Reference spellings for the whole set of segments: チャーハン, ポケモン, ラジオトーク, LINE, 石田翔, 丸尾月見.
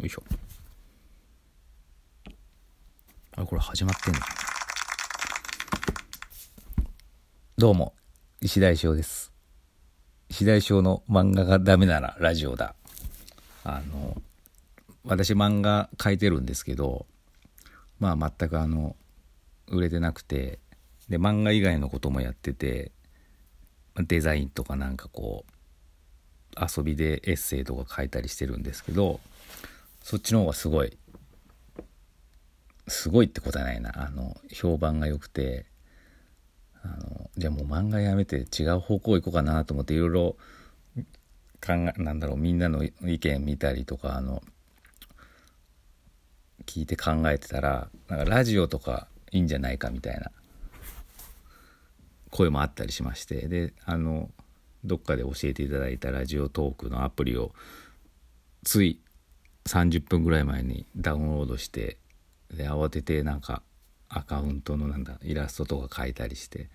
よいしょ。あれ、これ始まってんの。どうも、石田翔です。石田翔の漫画がダメならラジオだ。私漫画描いてるんですけど、まあ全く売れてなくて、で漫画以外のこともやってて、デザインとかなんかこう遊びでエッセイとか書いたりしてるんですけど、そっちの方がすごいってことはないな、評判が良くて、じゃあもう漫画やめて違う方向行こうかなと思って、いろいろみんなの意見見たりとか聞いて考えてたら、なんかラジオとかいいんじゃないかみたいな声もあったりしまして、でどっかで教えていただいたラジオトークのアプリをつい30分ぐらい前にダウンロードして、で慌ててなんかアカウントのイラストとか描いたりして、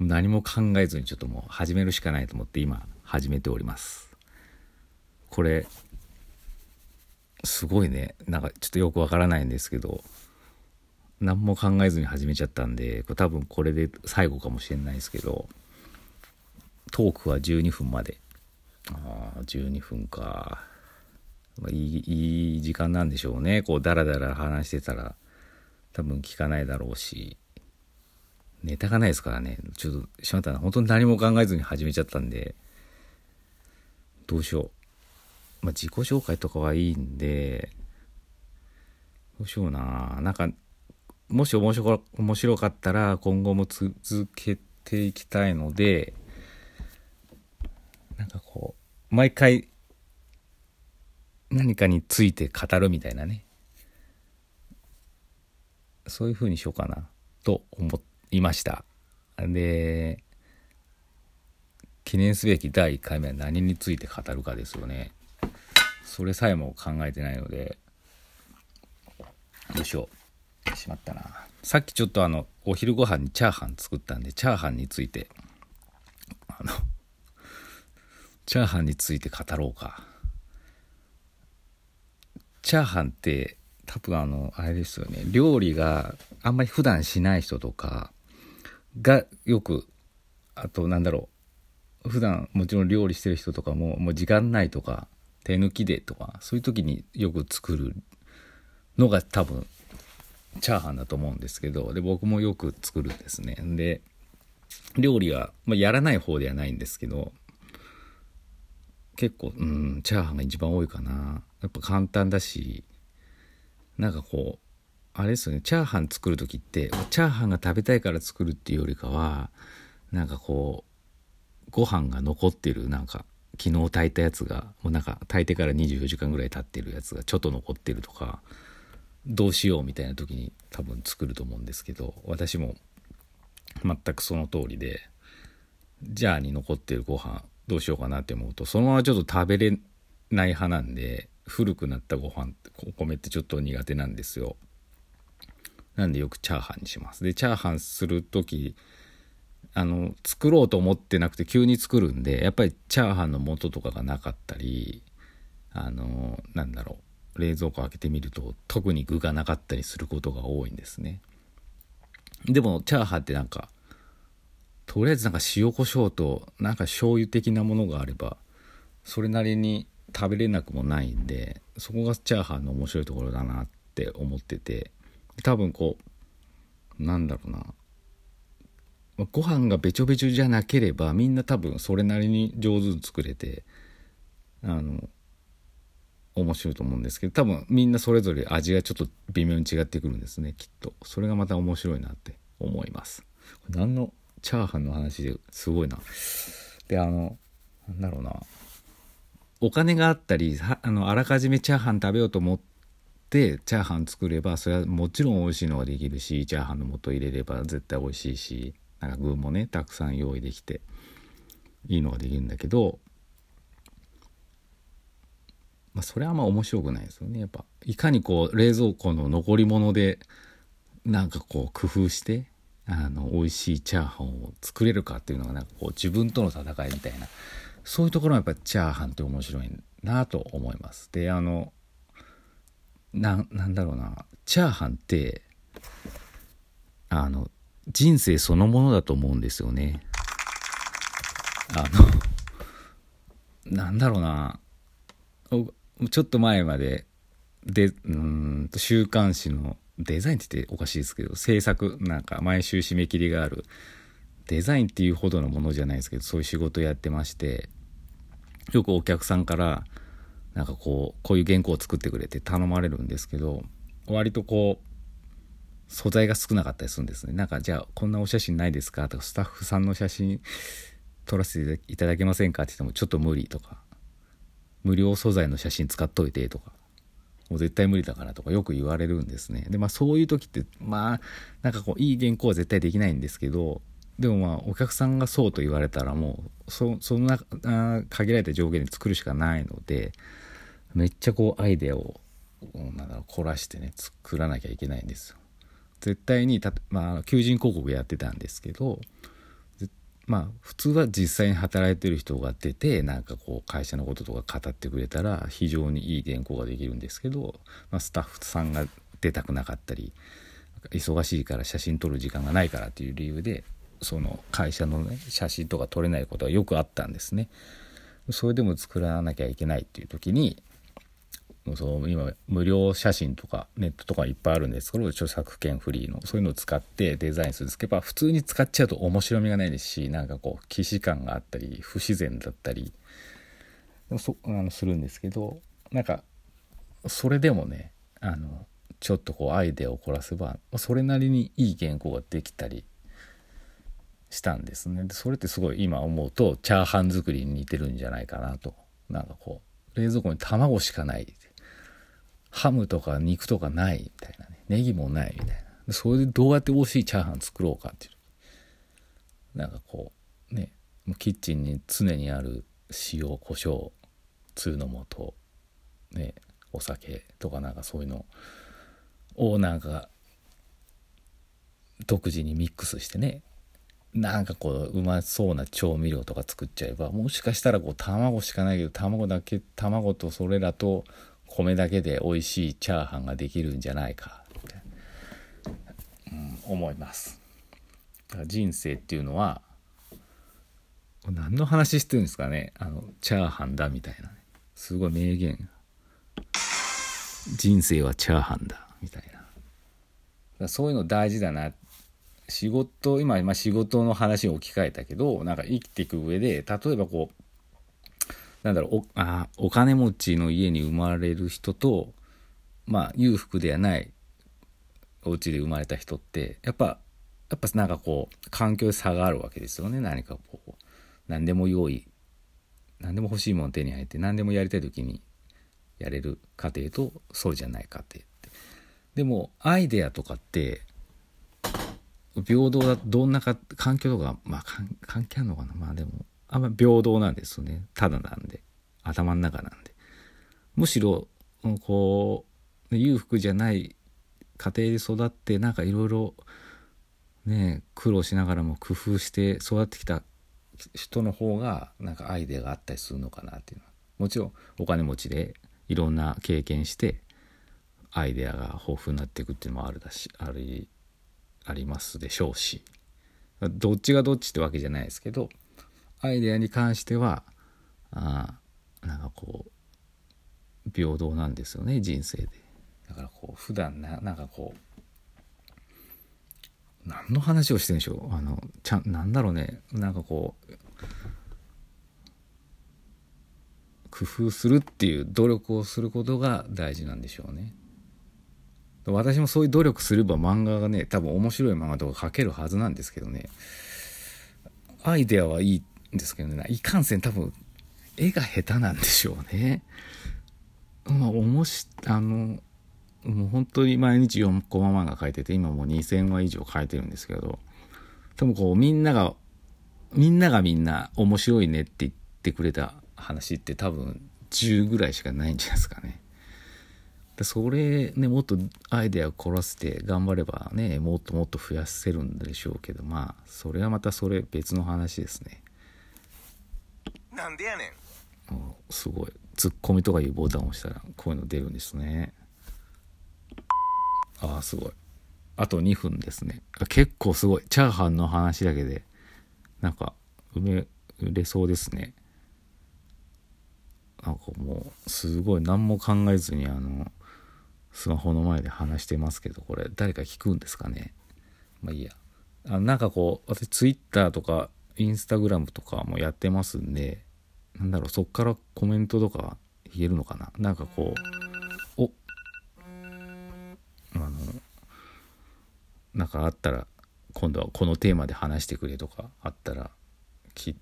何も考えずにちょっともう始めるしかないと思って今始めております。これすごいね、なんかちょっとよくわからないんですけど、何も考えずに始めちゃったんで、多分これで最後かもしれないですけど、トークは12分まで。12分か。いい時間なんでしょうね。こうダラダラ話してたら多分聞かないだろうし、ネタがないですからね。ちょっとしまったな。本当に何も考えずに始めちゃったんで、どうしよう。自己紹介とかはいいんで、どうしような。なんかもし面白かったら今後も続けていきたいので。なんかこう毎回何かについて語るみたいなね、そういう風にしようかなと思いました。で、記念すべき第1回目は何について語るかですよね。それさえも考えてないので、どうしよう。しまったな。さっきちょっとお昼ご飯にチャーハン作ったんで、チャーハンについてチャーハンについて語ろうか。チャーハンって多分あれですよね、料理があんまり普段しない人とかがよく、あと普段もちろん料理してる人とかも、もう時間ないとか手抜きでとか、そういう時によく作るのが多分チャーハンだと思うんですけど、で僕もよく作るんですね。で料理は、やらない方ではないんですけど、結構チャーハンが一番多いかな。やっぱ簡単だし、なんかこうあれですよね、チャーハン作る時ってチャーハンが食べたいから作るっていうよりかは、なんかこうご飯が残ってる、なんか昨日炊いたやつがもうなんか炊いてから24時間ぐらい経ってるやつがちょっと残ってるとか、どうしようみたいな時に多分作ると思うんですけど、私も全くその通りで、ジャーに残ってるご飯どうしようかなって思うと、そのままちょっと食べれない派なんで、古くなったご飯、お米ってちょっと苦手なんですよ。なんでよくチャーハンにします。でチャーハンする時作ろうと思ってなくて急に作るんで、やっぱりチャーハンの素とかがなかったり、冷蔵庫開けてみると特に具がなかったりすることが多いんですね。でもチャーハンってとりあえず塩コショウと醤油的なものがあればそれなりに食べれなくもないんで、そこがチャーハンの面白いところだなって思ってて、多分ご飯がべちょべちょじゃなければみんな多分それなりに上手に作れて面白いと思うんですけど、多分みんなそれぞれ味がちょっと微妙に違ってくるんですね、きっと。それがまた面白いなって思います。何のチャーハンの話ですごいな。でお金があったり、あらかじめチャーハン食べようと思ってチャーハン作れば、それはもちろん美味しいのができるし、チャーハンの素入れれば絶対美味しいし、具もねたくさん用意できていいのができるんだけど、それは面白くないですよね。やっぱいかに冷蔵庫の残り物で工夫して美味しいチャーハンを作れるかっていうのが自分との戦いみたいな、そういうところがやっぱチャーハンって面白いなと思います。でなんだろうな、チャーハンって人生そのものだと思うんですよね。なんだろうな、ちょっと前まで週刊誌のデザインって言っておかしいですけど、制作なんか毎週締め切りがあるデザインっていうほどのものじゃないですけど、そういう仕事をやってまして、よくお客さんからなんかこういう原稿を作ってくれって頼まれるんですけど、割と素材が少なかったりするんですね。なんかじゃあこんなお写真ないですかとか、スタッフさんの写真撮らせていただけませんかって言っても、ちょっと無理とか、無料素材の写真使っといてとか、もう絶対無理だからとかよく言われるんですね。でそういう時ってなんかいい原稿は絶対できないんですけど、でもお客さんがそうと言われたら、もうそんな限られた条件で作るしかないので、めっちゃアイデアを凝らしてね、作らなきゃいけないんですよ。絶対に求人広告やってたんですけど、普通は実際に働いてる人が出て、なんか会社のこととか語ってくれたら非常にいい原稿ができるんですけど、スタッフさんが出たくなかったり、忙しいから写真撮る時間がないからっていう理由で、その会社のね、写真とか撮れないことがよくあったんですね。それでも作らなきゃいけないっていう時に、今無料写真とかネットとかいっぱいあるんですけど、著作権フリーのそういうのを使ってデザインするんですけど、普通に使っちゃうと面白みがないですし、なんか既視感があったり不自然だったりするんですけど、なんかそれでもね、ちょっとアイデアを凝らせばそれなりにいい原稿ができたりしたんですね。それってすごい今思うとチャーハン作りに似てるんじゃないかなと。なんか冷蔵庫に卵しかない、ハムとか肉とかないみたいなね、ネギもないみたいな、それでどうやって美味しいチャーハン作ろうかっていう、なんかね、キッチンに常にある塩、胡椒、通の素、ね、お酒とかなんかそういうのをなんか独自にミックスしてね、なんかうまそうな調味料とか作っちゃえば、もしかしたら卵しかないけど、卵とそれらと米だけで美味しいチャーハンができるんじゃないかって、思います。だから人生っていうのは、何の話してるんですかね、チャーハンだみたいな、ね、すごい名言、人生はチャーハンだみたいな。だからそういうの大事だな。仕事、今仕事の話を置き換えたけど、なんか生きていく上で、例えばなんだろう、お金持ちの家に生まれる人と、裕福ではないお家で生まれた人って、やっぱなんか環境に差があるわけですよね。何か何でも用意、何でも欲しいもの手に入って、何でもやりたい時にやれる家庭と、そうじゃない家庭って。でも、アイデアとかって、平等だと、どんな環境とか、関係あるのかな、でも。あんま平等なんですよね。ただなんで、頭の中なんで。むしろ裕福じゃない家庭で育って、なんかいろいろね、苦労しながらも工夫して育ってきた人の方が、なんかアイデアがあったりするのかなっていうのは。もちろんお金持ちでいろんな経験してアイデアが豊富になっていくっていうのもありますでしょうし、どっちがどっちってわけじゃないですけど、アイデアに関してはなんか平等なんですよね、人生で。だから普段なんか何の話をしてるんでしょう。なんだろうね、なんか工夫するっていう努力をすることが大事なんでしょうね。私もそういう努力すれば漫画がね、多分面白い漫画とか描けるはずなんですけどね。アイデアはいいですけどね、いかんせん多分絵が下手なんでしょうね。もう本当に毎日4コマ漫画描いてて、今もう2000話以上描いてるんですけど、多分みんなが面白いねって言ってくれた話って多分10ぐらいしかないんじゃないですかね。それね、もっとアイデアを凝らせて頑張ればね、もっともっと増やせるんでしょうけど、それはまたそれ別の話ですね。なんでやねん。すごいツッコミとかいうボタンを押したらこういうの出るんですね。あ、すごい。あと2分ですね。結構すごい。チャーハンの話だけでなんか売れそうですね。なんかもうすごい何も考えずにスマホの前で話してますけど、これ誰か聞くんですかね。まあいいや。なんかこう私ツイッターとかインスタグラムとかもやってますんで、なんだろう、そっからコメントとか言えるのかな。なんかこうなんかあったら今度はこのテーマで話してくれとかあったら教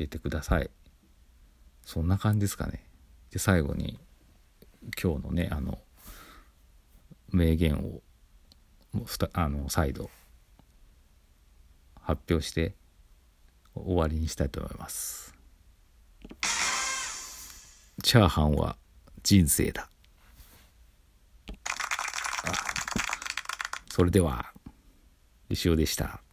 えてください。そんな感じですかね。で最後に今日のね名言を再度発表して終わりにしたいと思います。チャーハンは人生だ。それでは、リシオでした。